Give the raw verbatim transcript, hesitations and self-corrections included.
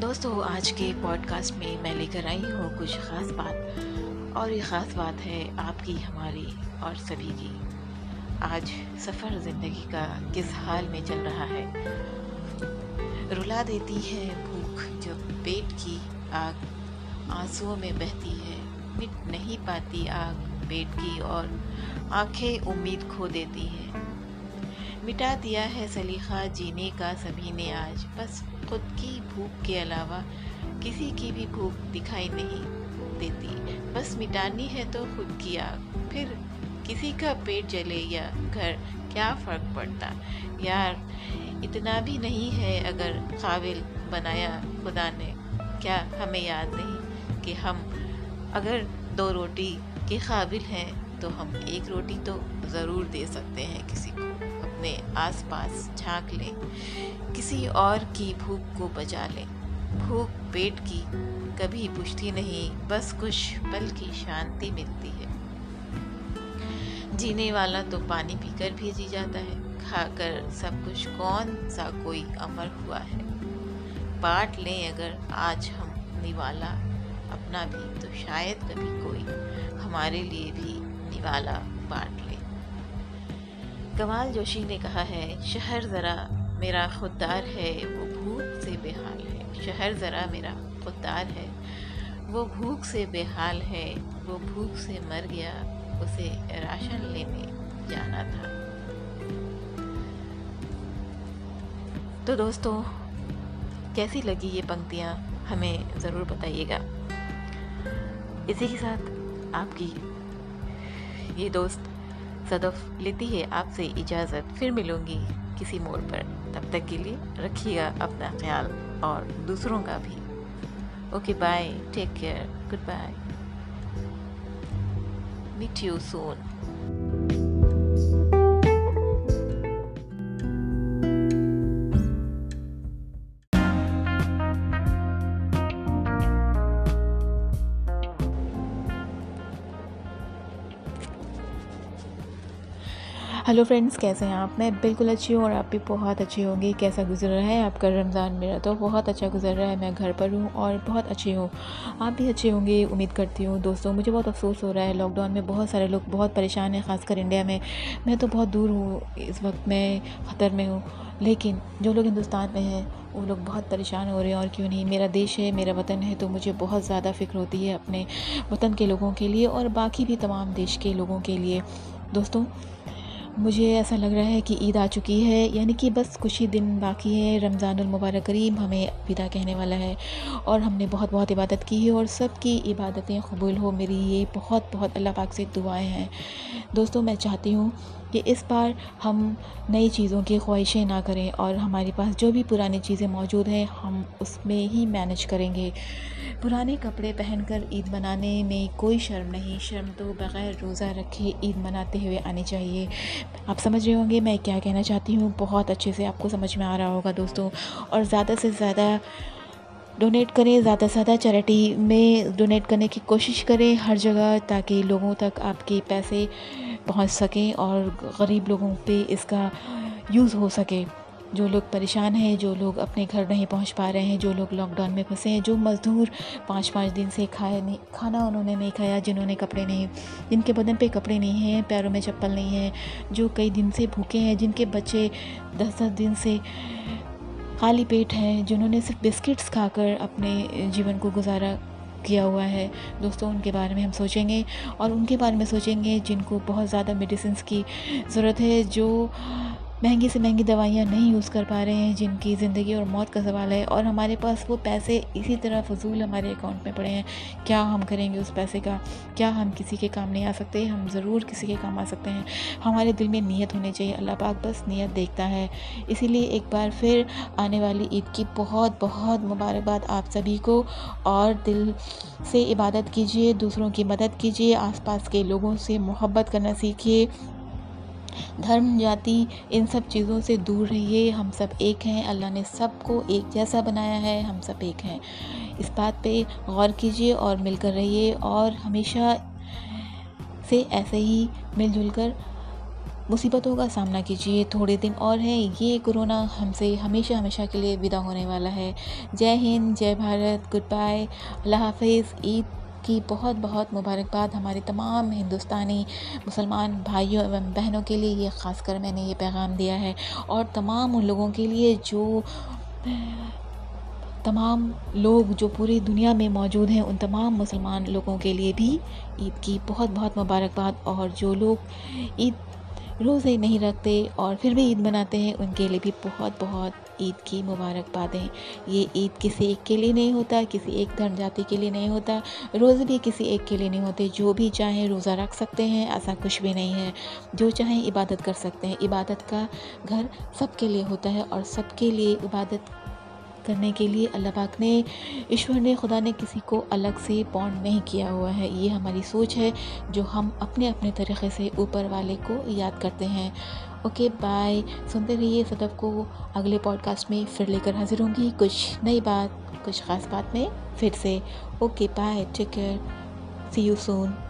दोस्तों आज के पॉडकास्ट में मैं लेकर आई हूँ कुछ ख़ास बात, और ये ख़ास बात है आपकी, हमारी और सभी की। आज सफ़र ज़िंदगी का किस हाल में चल रहा है। रुला देती है भूख जब पेट की आग, आंसुओं में बहती है, मिट नहीं पाती आग पेट की, और आंखें उम्मीद खो देती है। मिटा दिया है सलीखा जीने का सभी ने आज, बस खुद की भूख के अलावा किसी की भी भूख दिखाई नहीं देती। बस मिटानी है तो खुद की आग, फिर किसी का पेट जले या घर, क्या फ़र्क पड़ता यार। इतना भी नहीं है अगर काबिल बनाया खुदा ने, क्या हमें याद नहीं कि हम अगर दो रोटी के काबिल हैं तो हम एक रोटी तो ज़रूर दे सकते हैं किसी को। अपने आसपास झांक लें, किसी और की भूख को बचा लें। भूख पेट की कभी पूछती नहीं, बस कुछ पल की शांति मिलती है। जीने वाला तो पानी पीकर भी जी जाता है, खाकर सब कुछ कौन सा कोई अमर हुआ है। बांट लें अगर आज हम निवाला अपना भी, तो शायद कभी कोई हमारे लिए भी निवाला बांट ले। कमाल जोशी ने कहा है, शहर ज़रा मेरा खुद्दार है वो भूख से बेहाल है। शहर ज़रा मेरा खुद्दार है वो भूख से बेहाल है, वो भूख से मर गया, उसे राशन लेने जाना था। तो दोस्तों, कैसी लगी ये पंक्तियाँ हमें ज़रूर बताइएगा। इसी के साथ आपकी ये दोस्त सदफ लेती है आपसे इजाज़त। फिर मिलूंगी किसी मोड़ पर, तब तक के लिए रखिएगा अपना ख्याल और दूसरों का भी। Okay bye, take care, goodbye, meet you soon. Hello friends, कैसे हैं आप? मैं बिल्कुल अच्छी हूँ और आप भी बहुत अच्छी होंगी। कैसा गुजर रहा है आपका रमज़ान? मेरा तो बहुत अच्छा गुजर रहा है। मैं घर पर हूँ और बहुत अच्छी हूँ, आप भी अच्छे होंगे उम्मीद करती हूँ। दोस्तों, मुझे बहुत अफसोस हो रहा है, लॉकडाउन में बहुत सारे लोग बहुत परेशान हैं, ख़ासकर इंडिया में। मैं तो बहुत दूर हूँ इस वक्त, मैं ख़तर में हूँ, लेकिन जो लोग हिंदुस्तान में हैं वो लोग बहुत परेशान हो रहे हैं। और क्यों नहीं, मेरा देश है, मेरा वतन है, तो मुझे बहुत ज़्यादा फ़िक्र होती है अपने वतन के लोगों के लिए और बाकी भी तमाम देश के लोगों के लिए। दोस्तों, मुझे ऐसा लग रहा है कि ईद आ चुकी है, यानी कि बस कुछ ही दिन बाकी है। रमज़ानुल मुबारक करीम हमें विदा कहने वाला है और हमने बहुत बहुत इबादत की है और सब की इबादतें कबूल हो। मेरी ये बहुत बहुत अल्लाह पाक से दुआएं हैं। दोस्तों, मैं चाहती हूँ कि इस बार हम नई चीज़ों की ख्वाहिशें ना करें और हमारे पास जो भी पुरानी चीज़ें मौजूद हैं हम उसमें ही मैनेज करेंगे। पुराने कपड़े पहनकर ईद मनाने में कोई शर्म नहीं, शर्म तो बग़ैर रोज़ा रखे ईद मनाते हुए आनी चाहिए। आप समझ रहे होंगे मैं क्या कहना चाहती हूँ, बहुत अच्छे से आपको समझ में आ रहा होगा दोस्तों। और ज़्यादा से ज़्यादा डोनेट करें, ज़्यादा से ज़्यादा चैरिटी में डोनेट करने की कोशिश करें हर जगह, ताकि लोगों तक आपके पैसे पहुंच सकें और ग़रीब लोगों पे इसका यूज़ हो सके। जो लोग परेशान हैं, जो लोग अपने घर नहीं पहुंच पा रहे हैं, जो लोग लॉकडाउन में फंसे हैं, जो मज़दूर पाँच पाँच दिन से खाए नहीं, खाना उन्होंने नहीं खाया, जिन्होंने कपड़े नहीं, जिनके बदन पे कपड़े नहीं हैं, पैरों में चप्पल नहीं है, जो कई दिन से भूखे हैं, जिनके बच्चे दस दस दिन से खाली पेट हैं, जिन्होंने सिर्फ बिस्किट्स खाकर अपने जीवन को गुजारा किया हुआ है। दोस्तों, उनके बारे में हम सोचेंगे और उनके बारे में सोचेंगे जिनको बहुत ज़्यादा मेडिसिन्स की ज़रूरत है, जो महंगी से महंगी दवाइयाँ नहीं यूज़ कर पा रहे हैं, जिनकी ज़िंदगी और मौत का सवाल है और हमारे पास वो पैसे इसी तरह फजूल हमारे अकाउंट में पड़े हैं। क्या हम करेंगे उस पैसे का? क्या हम किसी के काम नहीं आ सकते? हम ज़रूर किसी के काम आ सकते हैं। हमारे दिल में नीयत होनी चाहिए, अल्लाह पाक बस नीयत देखता है। इसीलिए एक बार फिर आने वाली ईद की बहुत बहुत मुबारकबाद आप सभी को, और दिल से इबादत कीजिए, दूसरों की मदद कीजिए, आसपास के लोगों से मोहब्बत करना सीखिए, धर्म जाति इन सब चीज़ों से दूर रहिए। हम सब एक हैं, अल्लाह ने सबको एक जैसा बनाया है, हम सब एक हैं। इस बात पे गौर कीजिए और मिलकर रहिए और हमेशा से ऐसे ही मिलजुल कर मुसीबतों का सामना कीजिए। थोड़े दिन और है, ये कोरोना हमसे हमेशा हमेशा के लिए विदा होने वाला है। जय हिंद, जय भारत, गुड बाय, अल्लाह हाफिज़। ईद की बहुत बहुत मुबारकबाद हमारे तमाम हिंदुस्तानी मुसलमान भाइयों एवं बहनों के लिए ये ख़ासकर मैंने ये पैगाम दिया है, और तमाम उन लोगों के लिए जो तमाम लोग जो पूरी दुनिया में मौजूद हैं, उन तमाम मुसलमान लोगों के लिए भी ईद की बहुत बहुत मुबारकबाद। और जो लोग ईद रोज़े नहीं रखते और फिर भी ईद मनाते हैं, उनके लिए भी बहुत बहुत ईद की मुबारकबादें। ये ईद किसी एक के लिए नहीं होता, किसी एक धर्म जाति के लिए नहीं होता, रोज़े भी किसी एक के लिए नहीं होते। जो भी चाहें रोज़ा रख सकते हैं, ऐसा कुछ भी नहीं है। जो चाहें इबादत कर सकते हैं, इबादत का घर सबके लिए होता है और सबके लिए इबादत करने के लिए अल्लाह पाक ने, ईश्वर ने, खुदा ने किसी को अलग से बॉन्ड नहीं किया हुआ है। ये हमारी सोच है जो हम अपने अपने तरीक़े से ऊपर वाले को याद करते हैं। Okay bye. सुनते रहिए सदफ को, अगले पॉडकास्ट में फिर लेकर हाजिर होंगी कुछ नई बात, कुछ ख़ास बात में फिर से। Okay bye, take care, see you soon.